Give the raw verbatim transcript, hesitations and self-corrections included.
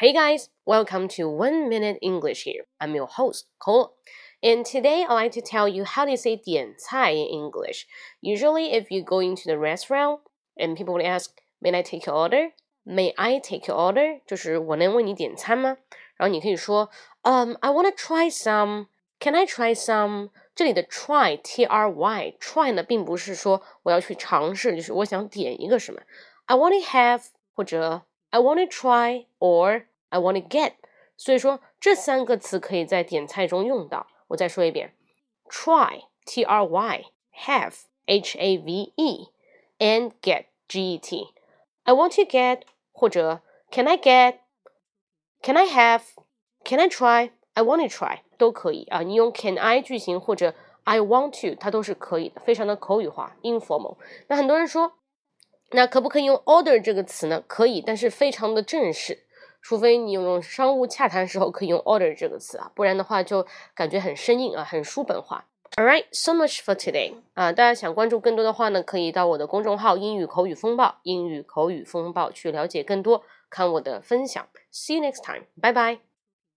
Hey guys, welcome to One Minute English here. I'm your host, Cole. And today I'd like to tell you how to say 点菜 in English. Usually if you go into the restaurant and people would ask, May I take your order? May I take your order? 就是我能为你点餐吗？然后你可以说 um, I want to try some. Can I try some? 这里的 try, T R Y, try 呢并不是说我要去尝试，就是我想点一个什么。I want to have 或者I want to try or I want to get. 所以说这三个词可以在点菜中用到。我再说一遍 try, T R Y, have, H A V E, and get, G E T. I want to get 或者 can I get, can I have, can I try, I want to try 都可以啊。你用 can I 句型或者 I want to 它都是可以的，非常的口语化 informal。那很多人说那可不可以用 order 这个词呢？可以，但是非常的正式，除非你用商务洽谈时候可以用 order 这个词啊，不然的话就感觉很生硬啊，很书本化。Alright, so much for today. 啊，大家想关注更多的话呢，可以到我的公众号英语口语风暴，英语口语风暴去了解更多，看我的分享。See you next time. Bye bye.